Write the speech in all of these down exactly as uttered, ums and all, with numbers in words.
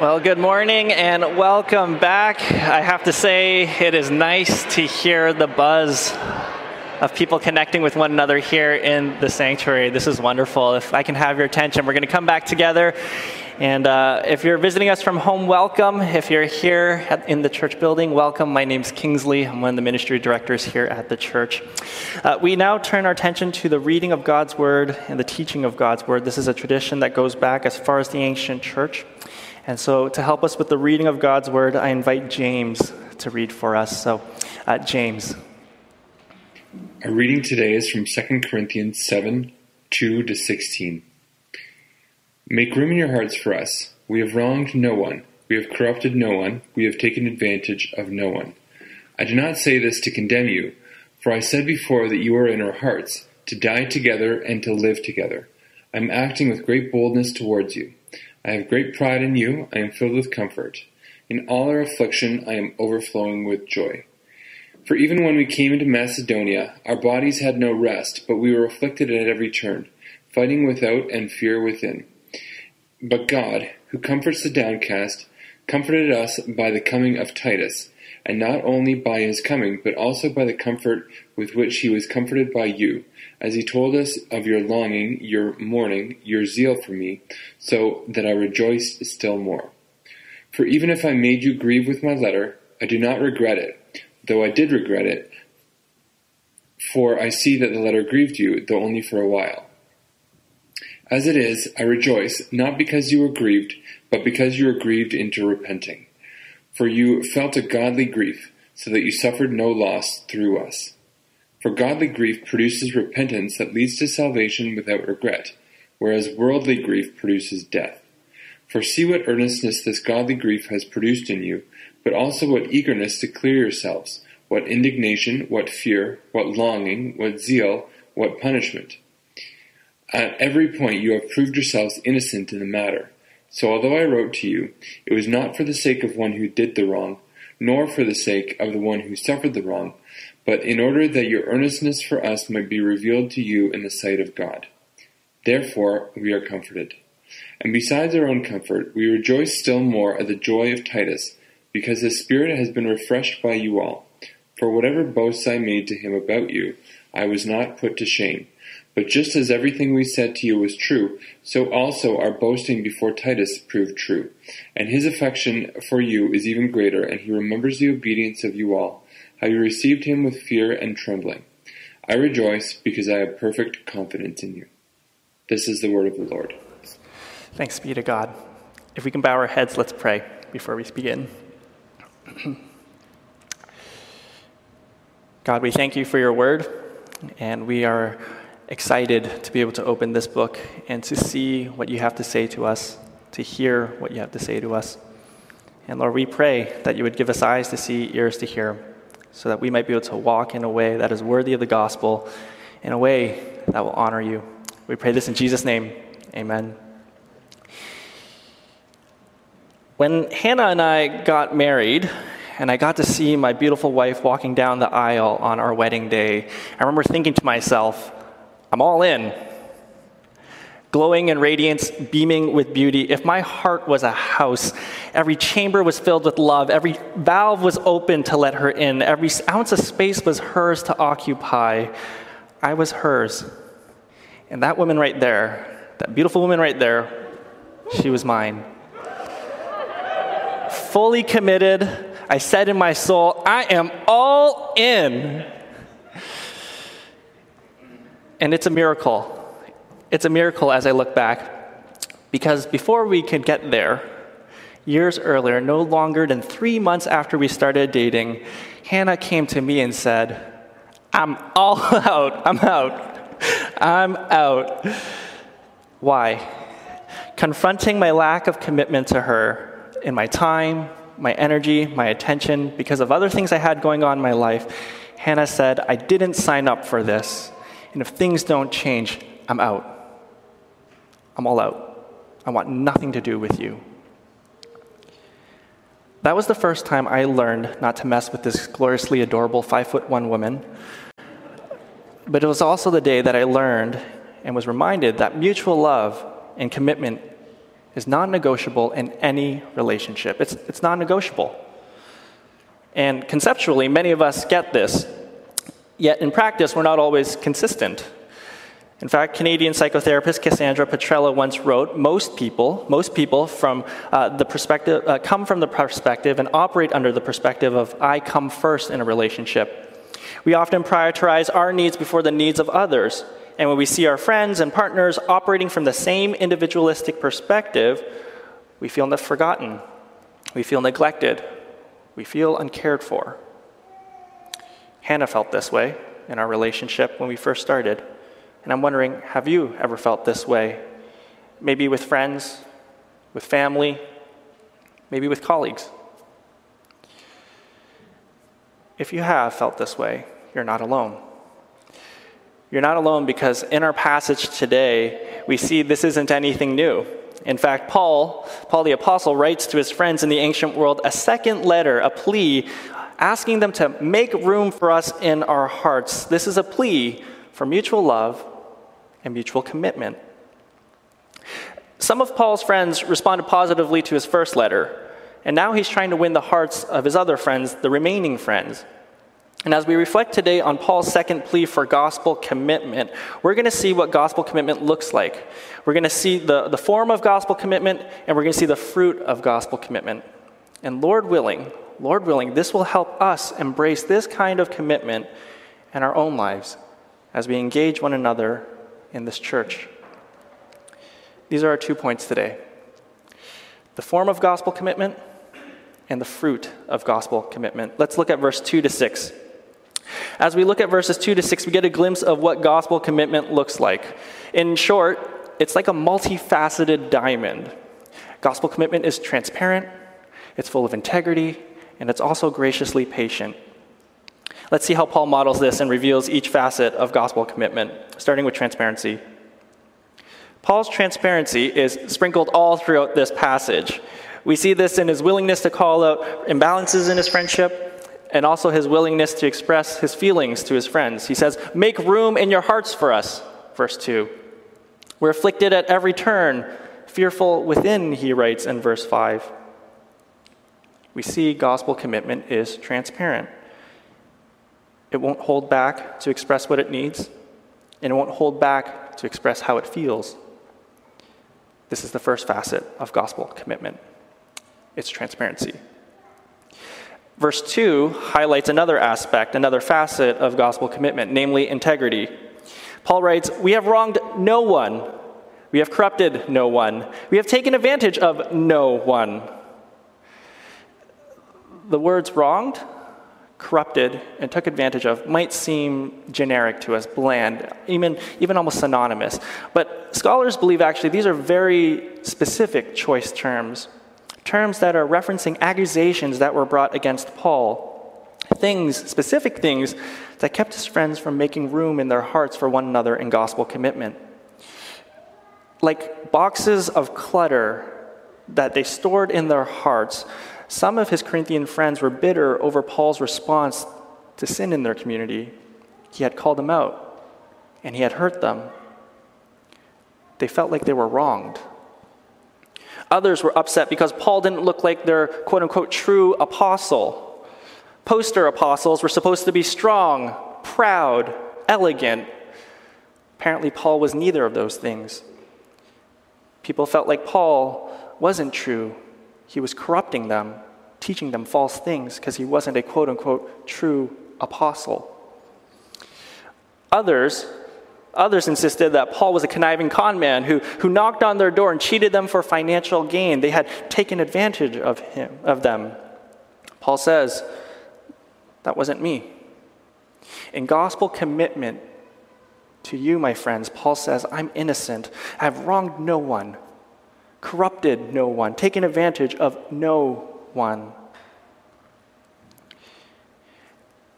Well, good morning and welcome back. I have to say, it is nice to hear the buzz of people connecting with one another here in the sanctuary. This is wonderful. If I can have your attention, we're going to come back together. And uh, if you're visiting us from home, welcome. If you're here at, in the church building, welcome. My name's Kingsley. I'm one of the ministry directors here at the church. Uh, we now turn our attention to the reading of God's word and the teaching of God's word. This is a tradition that goes back as far as the ancient church. And so to help us with the reading of God's word, I invite James to read for us. So, uh, James. Our reading today is from Second Corinthians seven, two to sixteen. Make room in your hearts for us. We have wronged no one. We have corrupted no one. We have taken advantage of no one. I do not say this to condemn you, for I said before that you are in our hearts, to die together and to live together. I am acting with great boldness towards you. I have great pride in you. I am filled with comfort. In all our affliction, I am overflowing with joy. For even when we came into Macedonia, our bodies had no rest, but we were afflicted at every turn, fighting without and fear within. But God, who comforts the downcast, comforted us by the coming of Titus, and not only by his coming, but also by the comfort with which he was comforted by you, as he told us of your longing, your mourning, your zeal for me, so that I rejoiced still more. For even if I made you grieve with my letter, I do not regret it, though I did regret it, for I see that the letter grieved you, though only for a while. As it is, I rejoice, not because you were grieved, but because you were grieved into repenting. For you felt a godly grief, so that you suffered no loss through us. For godly grief produces repentance that leads to salvation without regret, whereas worldly grief produces death. For see what earnestness this godly grief has produced in you, but also what eagerness to clear yourselves, what indignation, what fear, what longing, what zeal, what punishment. At every point you have proved yourselves innocent in the matter. So although I wrote to you, it was not for the sake of one who did the wrong, nor for the sake of the one who suffered the wrong, but in order that your earnestness for us might be revealed to you in the sight of God. Therefore we are comforted. And besides our own comfort, we rejoice still more at the joy of Titus, because his spirit has been refreshed by you all. For whatever boasts I made to him about you, I was not put to shame. But just as everything we said to you was true, so also our boasting before Titus proved true. And his affection for you is even greater, and he remembers the obedience of you all, how you received him with fear and trembling. I rejoice because I have perfect confidence in you. This is the word of the Lord. Thanks be to God. If we can bow our heads, let's pray before we begin. God, we thank you for your word, and we are excited to be able to open this book and to see what you have to say to us, to hear what you have to say to us. And Lord, we pray that you would give us eyes to see, ears to hear, so that we might be able to walk in a way that is worthy of the gospel, in a way that will honor you. We pray this in Jesus' name. Amen. When Hannah and I got married, and I got to see my beautiful wife walking down the aisle on our wedding day, I remember thinking to myself, I'm all in. Glowing in radiance, beaming with beauty. If my heart was a house, every chamber was filled with love. Every valve was open to let her in. Every ounce of space was hers to occupy. I was hers. And that woman right there, that beautiful woman right there, she was mine. Fully committed, I said in my soul, I am all in. And it's a miracle. It's a miracle as I look back, because before we could get there, years earlier, no longer than three months after we started dating, Hannah came to me and said, I'm all out, I'm out, I'm out. Why? Confronting my lack of commitment to her in my time, my energy, my attention, because of other things I had going on in my life, Hannah said, I didn't sign up for this. And if things don't change, I'm out. I'm all out. I want nothing to do with you. That was the first time I learned not to mess with this gloriously adorable five-foot-one woman. But it was also the day that I learned and was reminded that mutual love and commitment is non-negotiable in any relationship. It's, it's non-negotiable. And conceptually, many of us get this, yet in practice, we're not always consistent. In fact, Canadian psychotherapist Cassandra Petrella once wrote, most people, most people from uh, the perspective, uh, come from the perspective and operate under the perspective of I come first in a relationship. We often prioritize our needs before the needs of others. And when we see our friends and partners operating from the same individualistic perspective, we feel forgotten, we feel neglected, we feel uncared for. Hannah felt this way in our relationship when we first started. And I'm wondering, have you ever felt this way? Maybe with friends, with family, maybe with colleagues. If you have felt this way, you're not alone. You're not alone because in our passage today, we see this isn't anything new. In fact, Paul, Paul the Apostle, writes to his friends in the ancient world a second letter, a plea, asking them to make room for us in our hearts. This is a plea for mutual love and mutual commitment. Some of Paul's friends responded positively to his first letter, and now he's trying to win the hearts of his other friends, the remaining friends. And as we reflect today on Paul's second plea for gospel commitment, we're going to see what gospel commitment looks like. We're going to see the, the form of gospel commitment, and we're going to see the fruit of gospel commitment. And Lord willing, Lord willing, this will help us embrace this kind of commitment in our own lives as we engage one another in this church. These are our two points today: the form of gospel commitment and the fruit of gospel commitment. Let's look at verse two to six. As we look at verses two to six, we get a glimpse of what gospel commitment looks like. In short, it's like a multifaceted diamond. Gospel commitment is transparent, it's full of integrity, and it's also graciously patient. Let's see how Paul models this and reveals each facet of gospel commitment, starting with transparency. Paul's transparency is sprinkled all throughout this passage. We see this in his willingness to call out imbalances in his friendship, and also his willingness to express his feelings to his friends. He says, "Make room in your hearts for us," verse two. "We're afflicted at every turn, fearful within," he writes in verse five. We see gospel commitment is transparent. It won't hold back to express what it needs, and it won't hold back to express how it feels. This is the first facet of gospel commitment. It's transparency. Verse two highlights another aspect, another facet of gospel commitment, namely integrity. Paul writes, "We have wronged no one. We have corrupted no one. We have taken advantage of no one." The words wronged, corrupted, and took advantage of might seem generic to us, bland, even, even almost synonymous. But scholars believe actually these are very specific choice terms, terms that are referencing accusations that were brought against Paul, things, specific things that kept his friends from making room in their hearts for one another in gospel commitment. Like boxes of clutter that they stored in their hearts, some of his Corinthian friends were bitter over Paul's response to sin in their community. He had called them out, and he had hurt them. They felt like they were wronged. Others were upset because Paul didn't look like their quote-unquote true apostle. Poster apostles were supposed to be strong, proud, elegant. Apparently, Paul was neither of those things. People felt like Paul wasn't true. He was corrupting them, teaching them false things because he wasn't a quote-unquote true apostle. Others, others insisted that Paul was a conniving con man who, who knocked on their door and cheated them for financial gain. They had taken advantage of him, of them. Paul says, "That wasn't me." In gospel commitment to you, my friends, Paul says, "I'm innocent. I've wronged no one, corrupted no one, taken advantage of no one."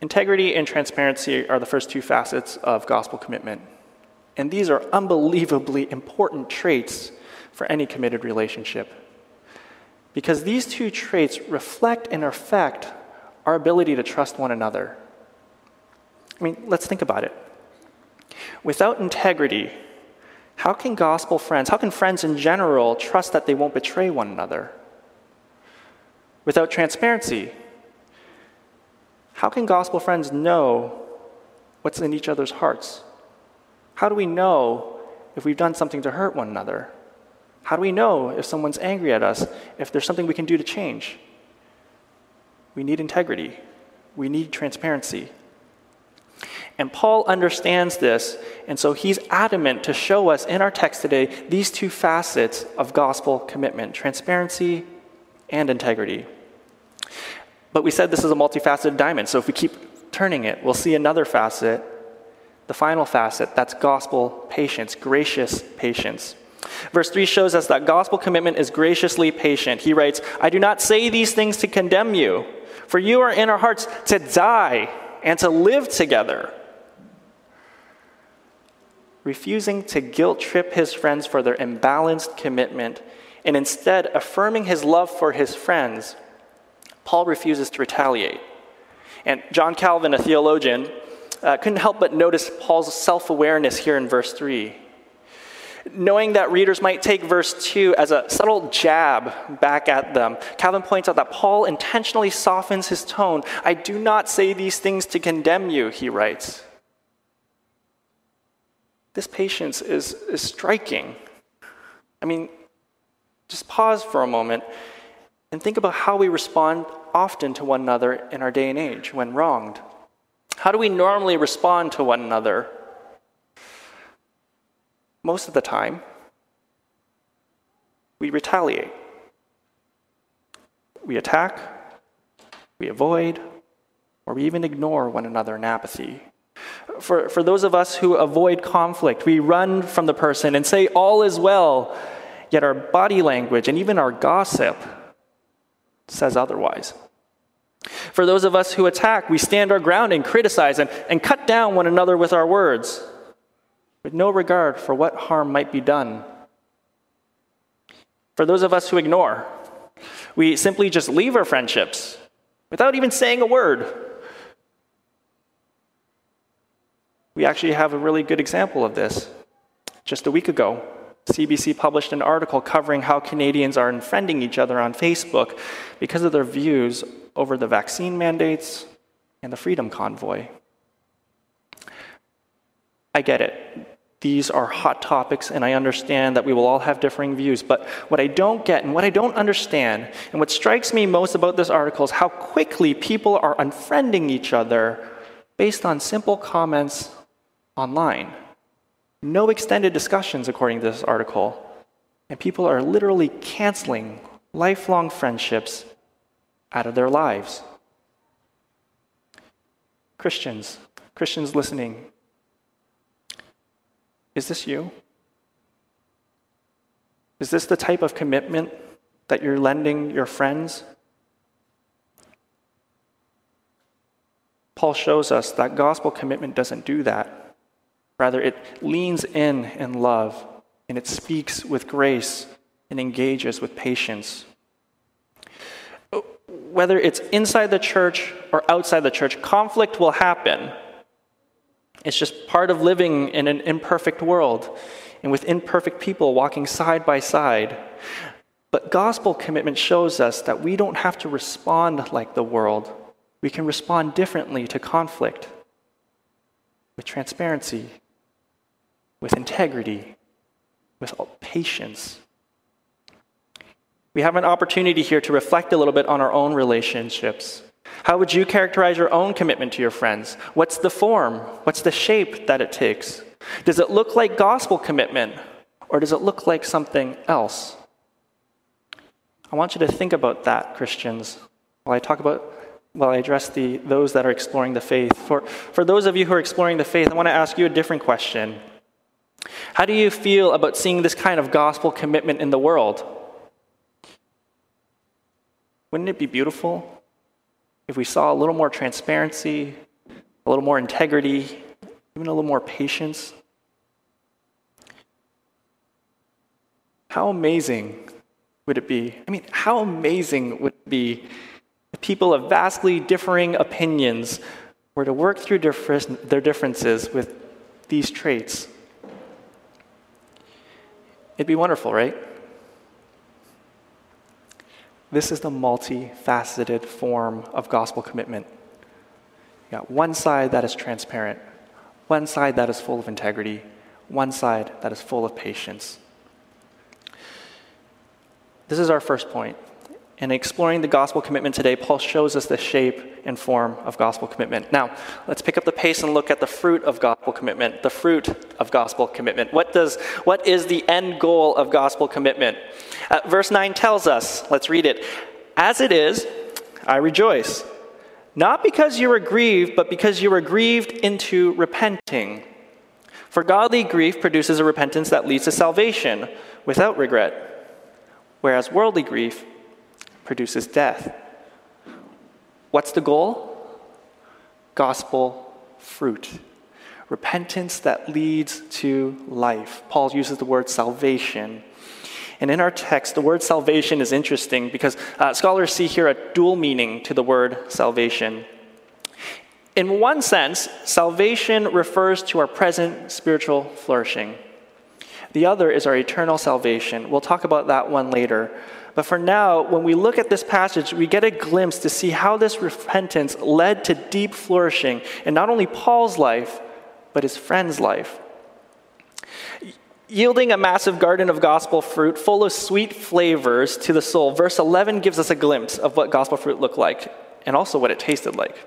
Integrity and transparency are the first two facets of gospel commitment. And these are unbelievably important traits for any committed relationship, because these two traits reflect and affect our ability to trust one another. I mean, let's think about it. Without integrity, How can gospel friends, how can friends in general trust that they won't betray one another? Without transparency, how can gospel friends know what's in each other's hearts? How do we know if we've done something to hurt one another? How do we know if someone's angry at us, if there's something we can do to change? We need integrity. We need transparency. And Paul understands this, and so he's adamant to show us in our text today these two facets of gospel commitment, transparency and integrity. But we said this is a multifaceted diamond, so if we keep turning it, we'll see another facet, the final facet, that's gospel patience, gracious patience. Verse three shows us that gospel commitment is graciously patient. He writes, I do not say these things to condemn you, for you are in our hearts to die and to live together. Refusing to guilt trip his friends for their imbalanced commitment and instead affirming his love for his friends, Paul refuses to retaliate. And John Calvin, a theologian, uh, couldn't help but notice Paul's self-awareness here in verse three. Knowing that readers might take verse two as a subtle jab back at them, Calvin points out that Paul intentionally softens his tone. I do not say these things to condemn you, he writes. This patience is, is striking. I mean, just pause for a moment and think about how we respond often to one another in our day and age when wronged. How do we normally respond to one another? Most of the time, we retaliate. We attack, we avoid, or we even ignore one another in apathy. For, for those of us who avoid conflict, we run from the person and say all is well, yet our body language and even our gossip says otherwise. For those of us who attack, we stand our ground and criticize and, and cut down one another with our words, with no regard for what harm might be done. For those of us who ignore, we simply just leave our friendships without even saying a word. We actually have a really good example of this. Just a week ago, C B C published an article covering how Canadians are unfriending each other on Facebook because of their views over the vaccine mandates and the Freedom Convoy. I get it. These are hot topics, and I understand that we will all have differing views, but what I don't get and what I don't understand, and what strikes me most about this article is how quickly people are unfriending each other based on simple comments online. No extended discussions, according to this article, and people are literally canceling lifelong friendships out of their lives. Christians, Christians listening, is this you? Is this the type of commitment that you're lending your friends? Paul shows us that gospel commitment doesn't do that. Rather, it leans in in love, and it speaks with grace and engages with patience. Whether it's inside the church or outside the church, conflict will happen. It's just part of living in an imperfect world and with imperfect people walking side by side. But gospel commitment shows us that we don't have to respond like the world. We can respond differently to conflict, with transparency, with integrity, with patience. We have an opportunity here to reflect a little bit on our own relationships. How would you characterize your own commitment to your friends? What's the form? What's the shape that it takes? Does it look like gospel commitment, or does it look like something else? I want you to think about that, Christians, while I talk about, while I address the those that are exploring the faith. For, for those of you who are exploring the faith, I want to ask you a different question. How do you feel about seeing this kind of gospel commitment in the world? Wouldn't it be beautiful if we saw a little more transparency, a little more integrity, even a little more patience? How amazing would it be? I mean, how amazing would it be if people of vastly differing opinions were to work through their differences with these traits? It'd be wonderful, right? This is the multifaceted form of gospel commitment. You got one side that is transparent, one side that is full of integrity, one side that is full of patience. This is our first point. In exploring the gospel commitment today, Paul shows us the shape and form of gospel commitment. Now, let's pick up the pace and look at the fruit of gospel commitment. The fruit of gospel commitment. What does? What is the end goal of gospel commitment? Uh, verse nine tells us, let's read it. As it is, I rejoice, not because you were grieved, but because you were grieved into repenting. For godly grief produces a repentance that leads to salvation without regret, whereas worldly grief produces death. What's the goal? Gospel fruit. Repentance that leads to life. Paul uses the word salvation. And in our text, the word salvation is interesting because uh, scholars see here a dual meaning to the word salvation. In one sense, salvation refers to our present spiritual flourishing. The other is our eternal salvation. We'll talk about that one later. But for now, when we look at this passage, we get a glimpse to see how this repentance led to deep flourishing in not only Paul's life, but his friend's life. Yielding a massive garden of gospel fruit full of sweet flavors to the soul, verse eleven gives us a glimpse of what gospel fruit looked like and also what it tasted like.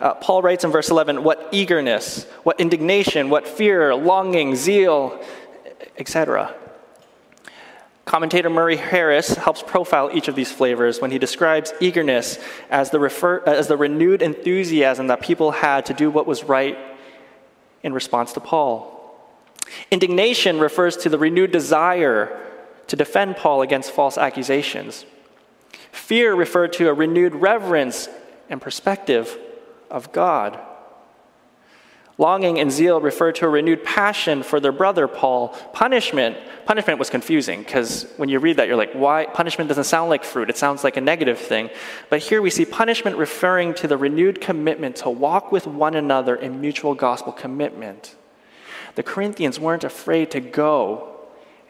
Uh, Paul writes in verse eleven, what eagerness, what indignation, what fear, longing, zeal, et cetera. Commentator Murray Harris helps profile each of these flavors when he describes eagerness as the, refer, as the renewed enthusiasm that people had to do what was right in response to Paul. Indignation refers to the renewed desire to defend Paul against false accusations. Fear referred to a renewed reverence and perspective of God. Longing and zeal refer to a renewed passion for their brother, Paul. Punishment, punishment was confusing because when you read that, you're like, why? Punishment doesn't sound like fruit. It sounds like a negative thing. But here we see punishment referring to the renewed commitment to walk with one another in mutual gospel commitment. The Corinthians weren't afraid to go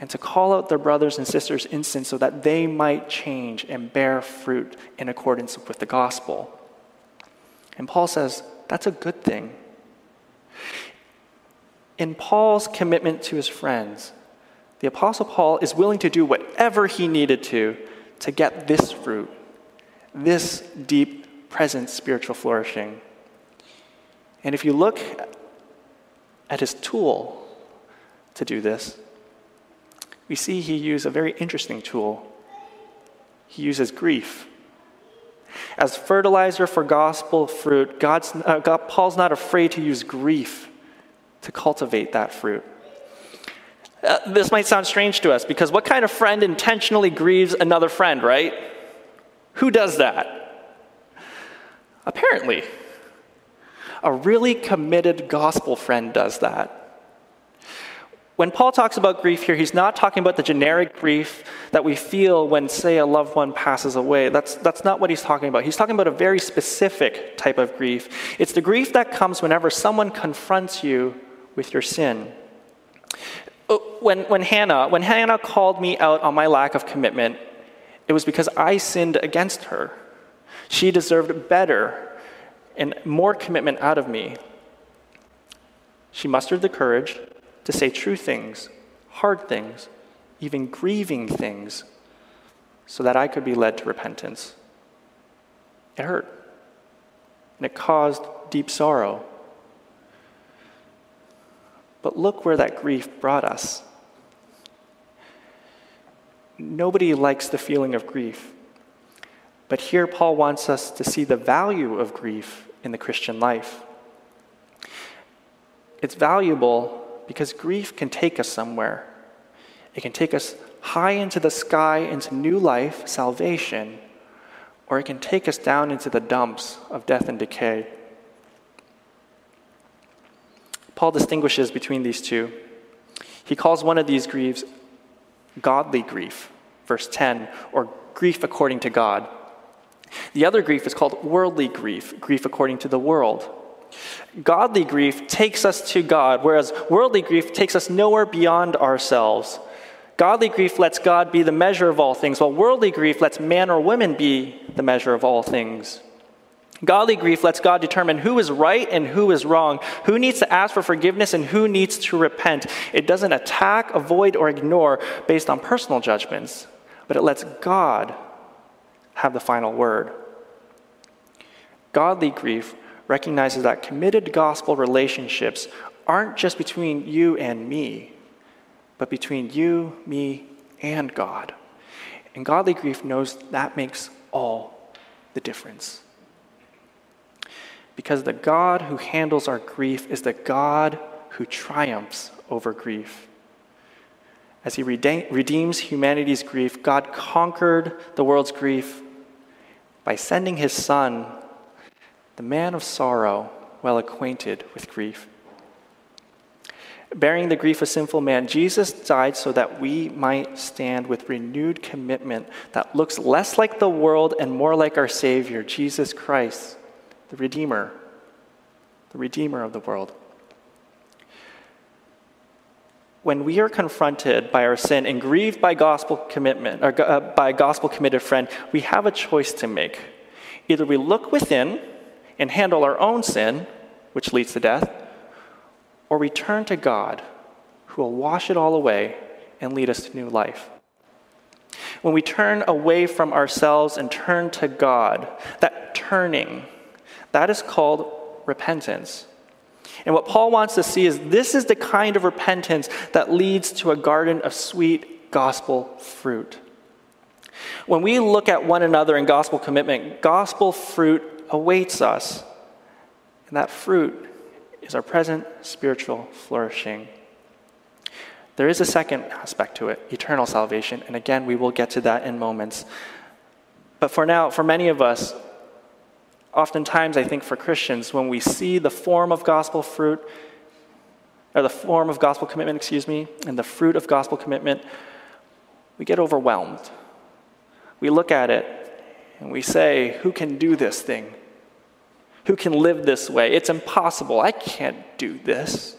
and to call out their brothers and sisters in sin so that they might change and bear fruit in accordance with the gospel. And Paul says, that's a good thing. In Paul's commitment to his friends, the Apostle Paul is willing to do whatever he needed to to get this fruit, this deep, present spiritual flourishing. And if you look at his tool to do this, we see he used a very interesting tool. He uses grief. As fertilizer for gospel fruit, God's, uh, God, Paul's not afraid to use grief to cultivate that fruit. Uh, this might sound strange to us because what kind of friend intentionally grieves another friend, right? Who does that? Apparently, a really committed gospel friend does that. When Paul talks about grief here, he's not talking about the generic grief that we feel when, say, a loved one passes away. That's, that's not what he's talking about. He's talking about a very specific type of grief. It's the grief that comes whenever someone confronts you with your sin. When, when, Hannah, when Hannah called me out on my lack of commitment, it was because I sinned against her. She deserved better and more commitment out of me. She mustered the courage to say true things, hard things, even grieving things, so that I could be led to repentance. It hurt, and it caused deep sorrow. But look where that grief brought us. Nobody likes the feeling of grief, but here Paul wants us to see the value of grief in the Christian life. It's valuable because grief can take us somewhere. It can take us high into the sky, into new life, salvation, or it can take us down into the dumps of death and decay. Paul distinguishes between these two. He calls one of these griefs godly grief, verse ten, or grief according to God. The other grief is called worldly grief, grief according to the world. Godly grief takes us to God, whereas worldly grief takes us nowhere beyond ourselves. Godly grief lets God be the measure of all things, while worldly grief lets man or woman be the measure of all things. Godly grief lets God determine who is right and who is wrong, who needs to ask for forgiveness and who needs to repent. It doesn't attack, avoid, or ignore based on personal judgments, but it lets God have the final word. Godly grief recognizes that committed gospel relationships aren't just between you and me, but between you, me, and God. And godly grief knows that makes all the difference. Because the God who handles our grief is the God who triumphs over grief. As he redeems humanity's grief, God conquered the world's grief by sending his Son, the man of sorrow, well acquainted with grief. Bearing the grief of sinful man, Jesus died so that we might stand with renewed commitment that looks less like the world and more like our Savior, Jesus Christ, the Redeemer, the Redeemer of the world. When we are confronted by our sin and grieved by gospel commitment, or uh, by a gospel-committed friend, we have a choice to make. Either we look within and handle our own sin, which leads to death, or we turn to God, who will wash it all away and lead us to new life. When we turn away from ourselves and turn to God, that turning, that is called repentance. And what Paul wants to see is this is the kind of repentance that leads to a garden of sweet gospel fruit. When we look at one another in gospel commitment, gospel fruit awaits us. And that fruit is our present spiritual flourishing. There is a second aspect to it, eternal salvation. And again, we will get to that in moments. But for now, for many of us, oftentimes, I think for Christians, when we see the form of gospel fruit, or the form of gospel commitment, excuse me, and the fruit of gospel commitment, we get overwhelmed. We look at it and we say, who can do this thing? Who can live this way? It's impossible. I can't do this.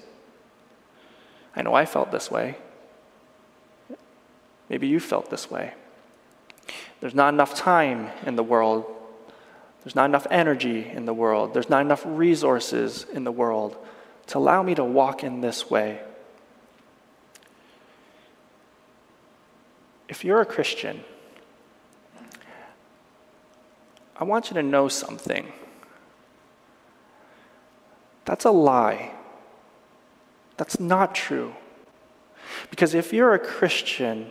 I know I felt this way. Maybe you felt this way. There's not enough time in the world. There's not enough energy in the world. There's not enough resources in the world to allow me to walk in this way. If you're a Christian, I want you to know something. That's a lie. That's not true. Because if you're a Christian,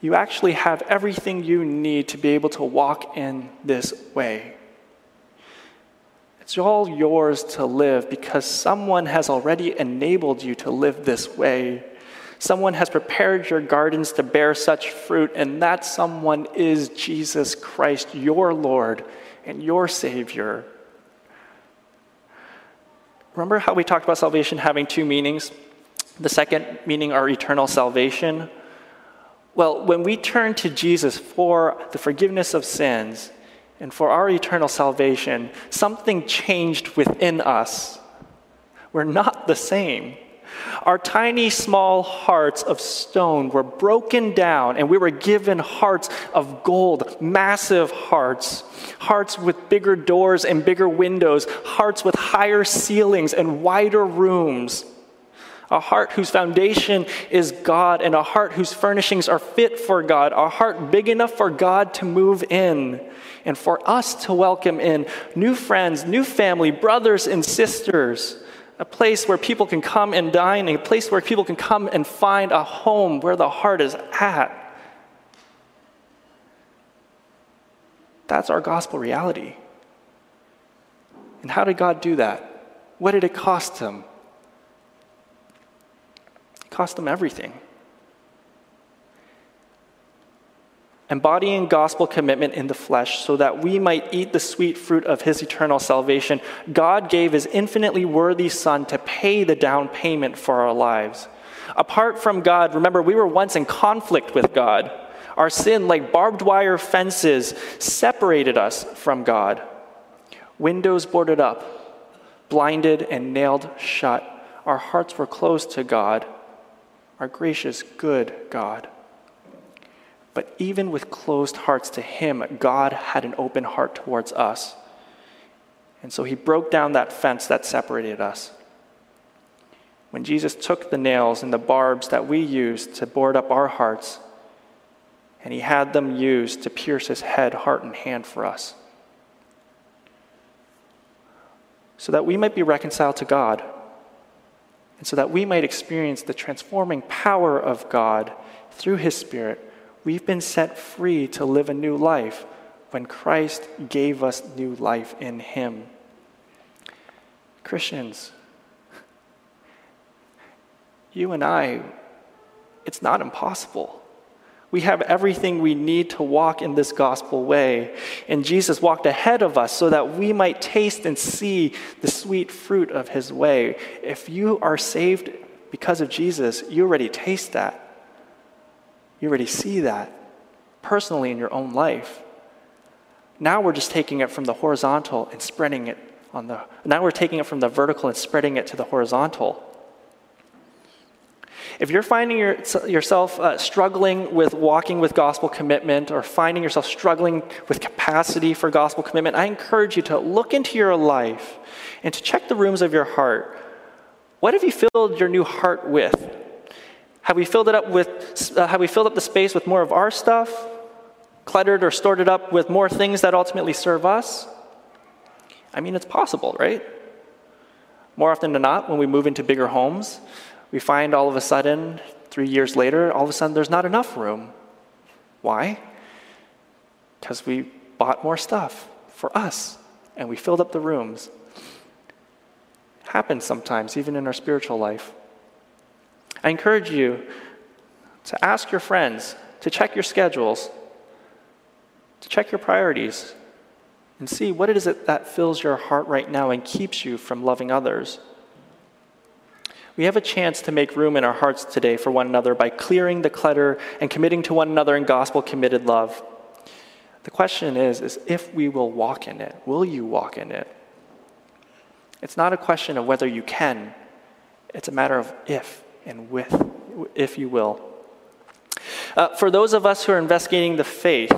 you actually have everything you need to be able to walk in this way. It's all yours to live because someone has already enabled you to live this way. Someone has prepared your gardens to bear such fruit, and that someone is Jesus Christ, your Lord and your Savior. Remember how we talked about salvation having two meanings? The second meaning, our eternal salvation. Well, when we turn to Jesus for the forgiveness of sins and for our eternal salvation, something changed within us. We're not the same. Our tiny, small hearts of stone were broken down, and we were given hearts of gold, massive hearts, hearts with bigger doors and bigger windows, hearts with higher ceilings and wider rooms. A heart whose foundation is God, and a heart whose furnishings are fit for God, a heart big enough for God to move in and for us to welcome in new friends, new family, brothers and sisters, a place where people can come and dine, a place where people can come and find a home where the heart is at. That's our gospel reality. And how did God do that? What did it cost him? Cost them everything. Embodying gospel commitment in the flesh so that we might eat the sweet fruit of his eternal salvation, God gave his infinitely worthy Son to pay the down payment for our lives. Apart from God, remember, we were once in conflict with God. Our sin, like barbed wire fences, separated us from God. Windows boarded up, blinded and nailed shut. Our hearts were closed to God. Our gracious, good God. But even with closed hearts to him, God had an open heart towards us. And so he broke down that fence that separated us. When Jesus took the nails and the barbs that we used to board up our hearts, and he had them used to pierce his head, heart, and hand for us, so that we might be reconciled to God, and so that we might experience the transforming power of God through his Spirit. We've been set free to live a new life when Christ gave us new life in him. Christians, you and I, it's not impossible. We have everything we need to walk in this gospel way. And Jesus walked ahead of us so that we might taste and see the sweet fruit of his way. If you are saved because of Jesus, you already taste that. You already see that personally in your own life. Now we're just taking it from the horizontal and spreading it on the, now we're taking it from the vertical and spreading it to the horizontal. If you're finding your, yourself uh, struggling with walking with gospel commitment, or finding yourself struggling with capacity for gospel commitment, I encourage you to look into your life and to check the rooms of your heart. What have you filled your new heart with? Have we filled it up with? Uh, have we filled up the space with more of our stuff, cluttered or stored it up with more things that ultimately serve us? I mean, it's possible, right? More often than not, when we move into bigger homes, we find all of a sudden, three years later, all of a sudden there's not enough room. Why? Because we bought more stuff for us, and we filled up the rooms. It happens sometimes, even in our spiritual life. I encourage you to ask your friends, to check your schedules, to check your priorities, and see what it is that fills your heart right now and keeps you from loving others. We have a chance to make room in our hearts today for one another by clearing the clutter and committing to one another in gospel-committed love. The question is, is if we will walk in it. Will you walk in it? It's not a question of whether you can. It's a matter of if and with, if you will. Uh, for those of us who are investigating the faith,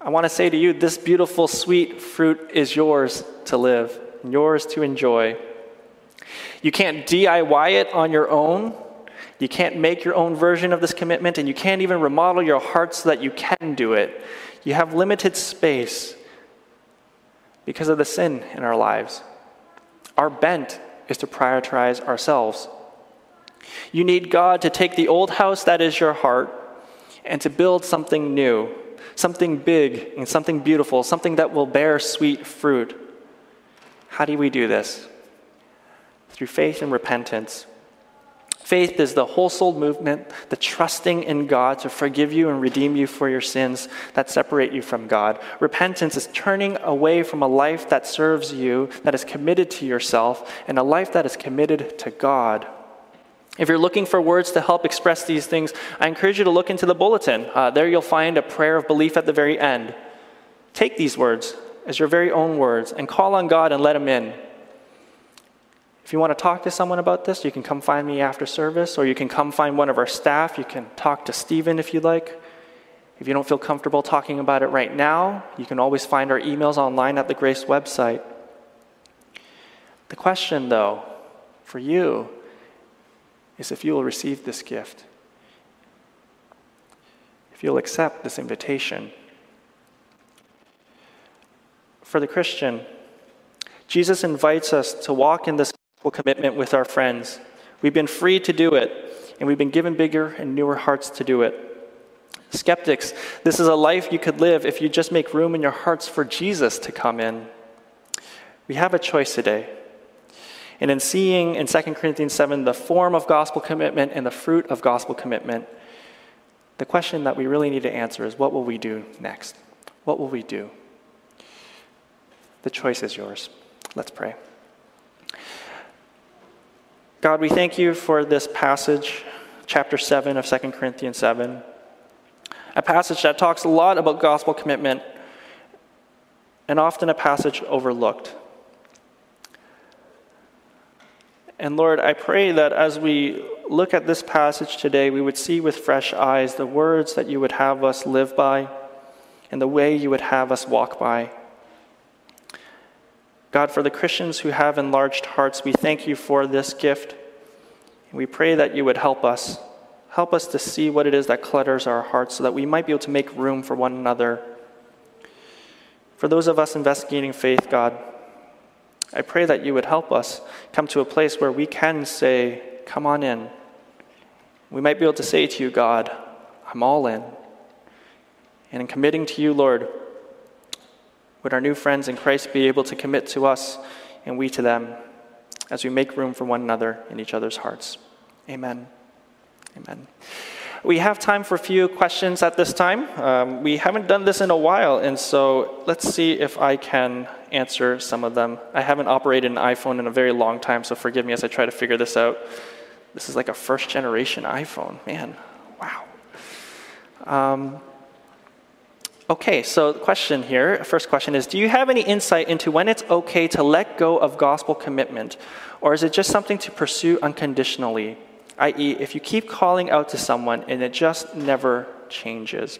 I want to say to you, this beautiful, sweet fruit is yours to live and yours to enjoy. You can't D I Y it on your own. You can't make your own version of this commitment, and you can't even remodel your heart so that you can do it. You have limited space because of the sin in our lives. Our bent is to prioritize ourselves. You need God to take the old house that is your heart and to build something new, something big and something beautiful, something that will bear sweet fruit. How do we do this? Through faith and repentance. Faith is the whole-souled movement, the trusting in God to forgive you and redeem you for your sins that separate you from God. Repentance is turning away from a life that serves you, that is committed to yourself, and a life that is committed to God. If you're looking for words to help express these things, I encourage you to look into the bulletin. Uh, there you'll find a prayer of belief at the very end. Take these words as your very own words and call on God and let him in. If you want to talk to someone about this, you can come find me after service, or you can come find one of our staff. You can talk to Stephen if you'd like. If you don't feel comfortable talking about it right now, you can always find our emails online at the Grace website. The question, though, for you is if you will receive this gift, if you'll accept this invitation. For the Christian, Jesus invites us to walk in this commitment with our friends. We've been free to do it, and we've been given bigger and newer hearts to do it. Skeptics, this is a life you could live if you just make room in your hearts for Jesus to come in. We have a choice today. And in seeing in Second Corinthians seven the form of gospel commitment and the fruit of gospel commitment, the question that we really need to answer is, what will we do next? What will we do? The choice is yours. Let's pray. God, we thank you for this passage, chapter seven of Second Corinthians seven, a passage that talks a lot about gospel commitment, and often a passage overlooked. And Lord, I pray that as we look at this passage today, we would see with fresh eyes the words that you would have us live by and the way you would have us walk by. God, for the Christians who have enlarged hearts, we thank you for this gift. And we pray that you would help us. Help us to see what it is that clutters our hearts so that we might be able to make room for one another. For those of us investigating faith, God, I pray that you would help us come to a place where we can say, come on in. We might be able to say to you, God, I'm all in. And in committing to you, Lord, would our new friends in Christ be able to commit to us and we to them as we make room for one another in each other's hearts? Amen. Amen. We have time for a few questions at this time. Um, we haven't done this in a while, and so let's see if I can answer some of them. I haven't operated an iPhone in a very long time, so forgive me as I try to figure this out. This is like a first-generation iPhone. Man, wow. Um, Okay, so the question here, first question is, do you have any insight into when it's okay to let go of gospel commitment, or is it just something to pursue unconditionally, that is if you keep calling out to someone and it just never changes?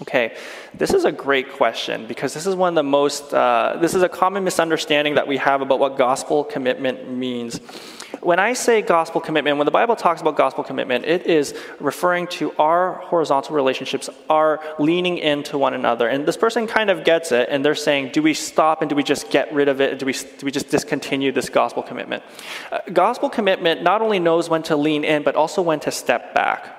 Okay, this is a great question because this is one of the most, uh, this is a common misunderstanding that we have about what gospel commitment means. When I say gospel commitment, when the Bible talks about gospel commitment, it is referring to our horizontal relationships, our leaning into one another. And this person kind of gets it, and they're saying, do we stop and do we just get rid of it? Do we, do we just discontinue this gospel commitment? Uh, gospel commitment not only knows when to lean in, but also when to step back.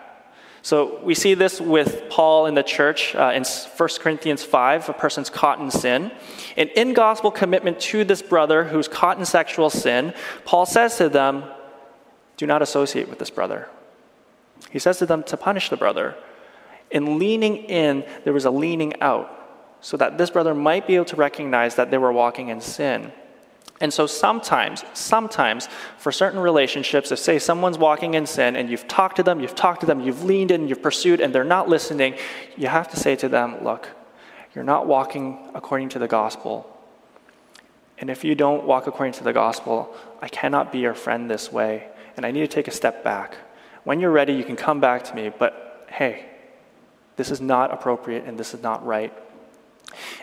So we see this with Paul in the church uh, in First Corinthians five, a person's caught in sin. And in gospel commitment to this brother who's caught in sexual sin, Paul says to them, do not associate with this brother. He says to them to punish the brother. In leaning in, there was a leaning out so that this brother might be able to recognize that they were walking in sin. And so sometimes, sometimes for certain relationships, if say someone's walking in sin and you've talked to them, you've talked to them, you've leaned in, you've pursued, and they're not listening, you have to say to them, look, you're not walking according to the gospel. And if you don't walk according to the gospel, I cannot be your friend this way, and I need to take a step back. When you're ready, you can come back to me, but hey, this is not appropriate and this is not right.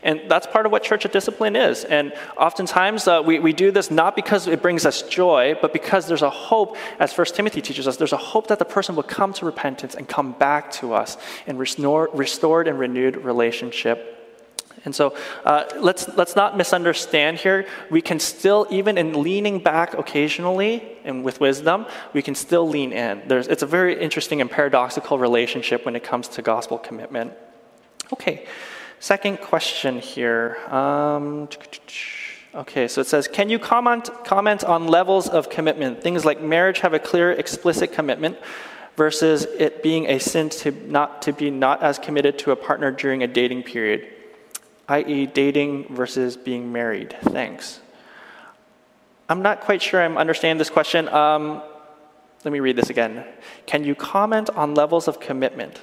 And that's part of what church discipline is. And oftentimes uh, we, we do this not because it brings us joy, but because there's a hope, as First Timothy teaches us, there's a hope that the person will come to repentance and come back to us in restore, restored and renewed relationship. And so uh, let's, let's not misunderstand here. We can still, even in leaning back occasionally and with wisdom, we can still lean in. There's, it's a very interesting and paradoxical relationship when it comes to gospel commitment. Okay. Second question here. Um, okay, so it says, can you comment comment on levels of commitment? Things like marriage have a clear, explicit commitment versus it being a sin to not to be not as committed to a partner during a dating period, that is dating versus being married. Thanks. I'm not quite sure I'm understanding this question. Um, let me read this again. Can you comment on levels of commitment?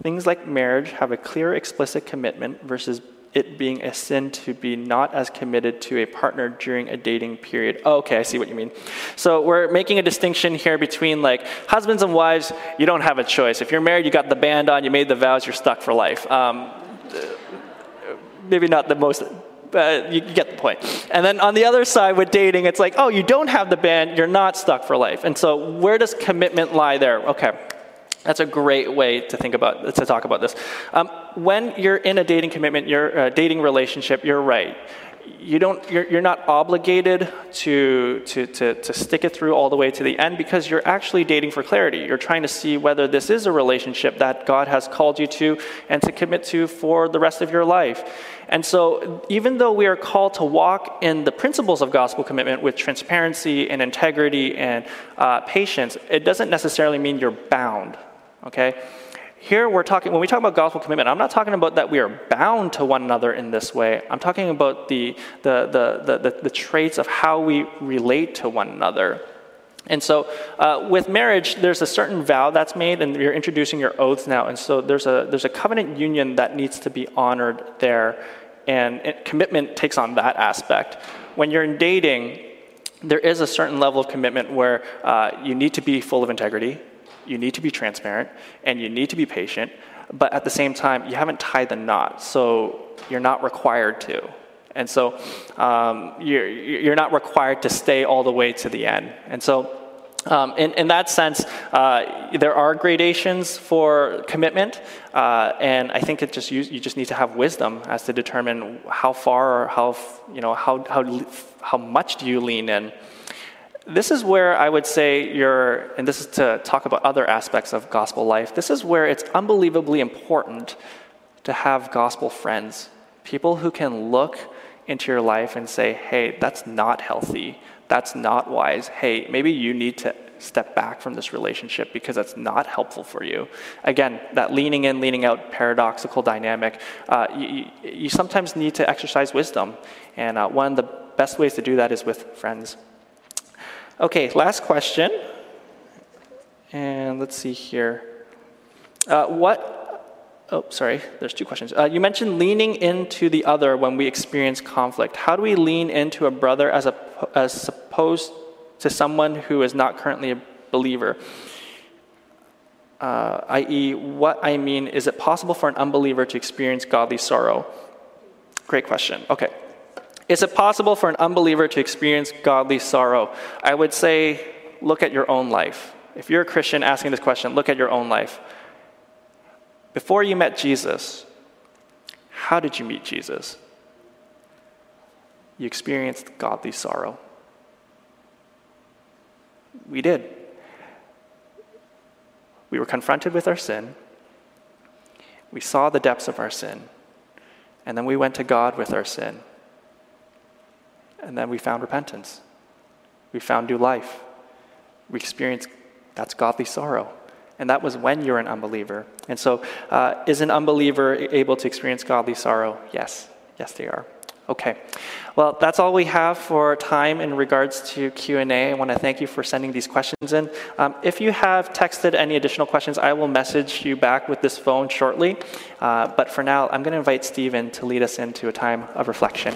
Things like marriage have a clear, explicit commitment versus it being a sin to be not as committed to a partner during a dating period. Oh, okay, I see what you mean. So we're making a distinction here between like husbands and wives, you don't have a choice. If you're married, you got the band on, you made the vows, you're stuck for life. Um, maybe not the most... Uh, you get the point. And then on the other side with dating, it's like, oh, you don't have the band, you're not stuck for life. And so where does commitment lie there? Okay. That's a great way to think about, to talk about this. Um, when you're in a dating commitment, your uh, dating relationship, you're right. You don't, you're, you're not obligated to, to to to stick it through all the way to the end because you're actually dating for clarity. You're trying to see whether this is a relationship that God has called you to and to commit to for the rest of your life. And so even though we are called to walk in the principles of gospel commitment with transparency and integrity and uh, patience, it doesn't necessarily mean you're bound. Okay, here we're talking, when we talk about gospel commitment, I'm not talking about that we are bound to one another in this way. I'm talking about the the the the, the, the traits of how we relate to one another. And so uh, with marriage, there's a certain vow that's made, and you're introducing your oaths now. And so there's a there's a covenant union that needs to be honored there, and it, commitment takes on that aspect. When you're in dating, there is a certain level of commitment where uh, you need to be full of integrity, you need to be transparent, and you need to be patient, but at the same time, you haven't tied the knot, so you're not required to. And so um, you're, you're not required to stay all the way to the end. And so um, in, in that sense, uh, there are gradations for commitment, uh, and I think it just you, you just need to have wisdom as to determine how far or how, you know, how, how, how much do you lean in. This is where I would say you're, and this is to talk about other aspects of gospel life, this is where it's unbelievably important to have gospel friends, people who can look into your life and say, hey, that's not healthy, that's not wise, hey, maybe you need to step back from this relationship because that's not helpful for you. Again, that leaning in, leaning out paradoxical dynamic, uh, you, you sometimes need to exercise wisdom, and uh, one of the best ways to do that is with friends. Okay, last question, and let's see here. Uh, what, oh, sorry, there's two questions. Uh, you mentioned leaning into the other when we experience conflict. How do we lean into a brother as, a, as opposed to someone who is not currently a believer? Uh, that is, what I mean, is it possible for an unbeliever to experience godly sorrow? Great question, okay. Is it possible for an unbeliever to experience godly sorrow? I would say, look at your own life. If you're a Christian asking this question, look at your own life. Before you met Jesus, how did you meet Jesus? You experienced godly sorrow. We did. We were confronted with our sin. We saw the depths of our sin. And then we went to God with our sin. And then we found repentance. We found new life. We experienced, that's godly sorrow. And that was when you're an unbeliever. And so uh, is an unbeliever able to experience godly sorrow? Yes. Yes, they are. Okay. Well, that's all we have for time in regards to Q and A. I want to thank you for sending these questions in. Um, if you have texted any additional questions, I will message you back with this phone shortly. Uh, but for now, I'm going to invite Stephen to lead us into a time of reflection.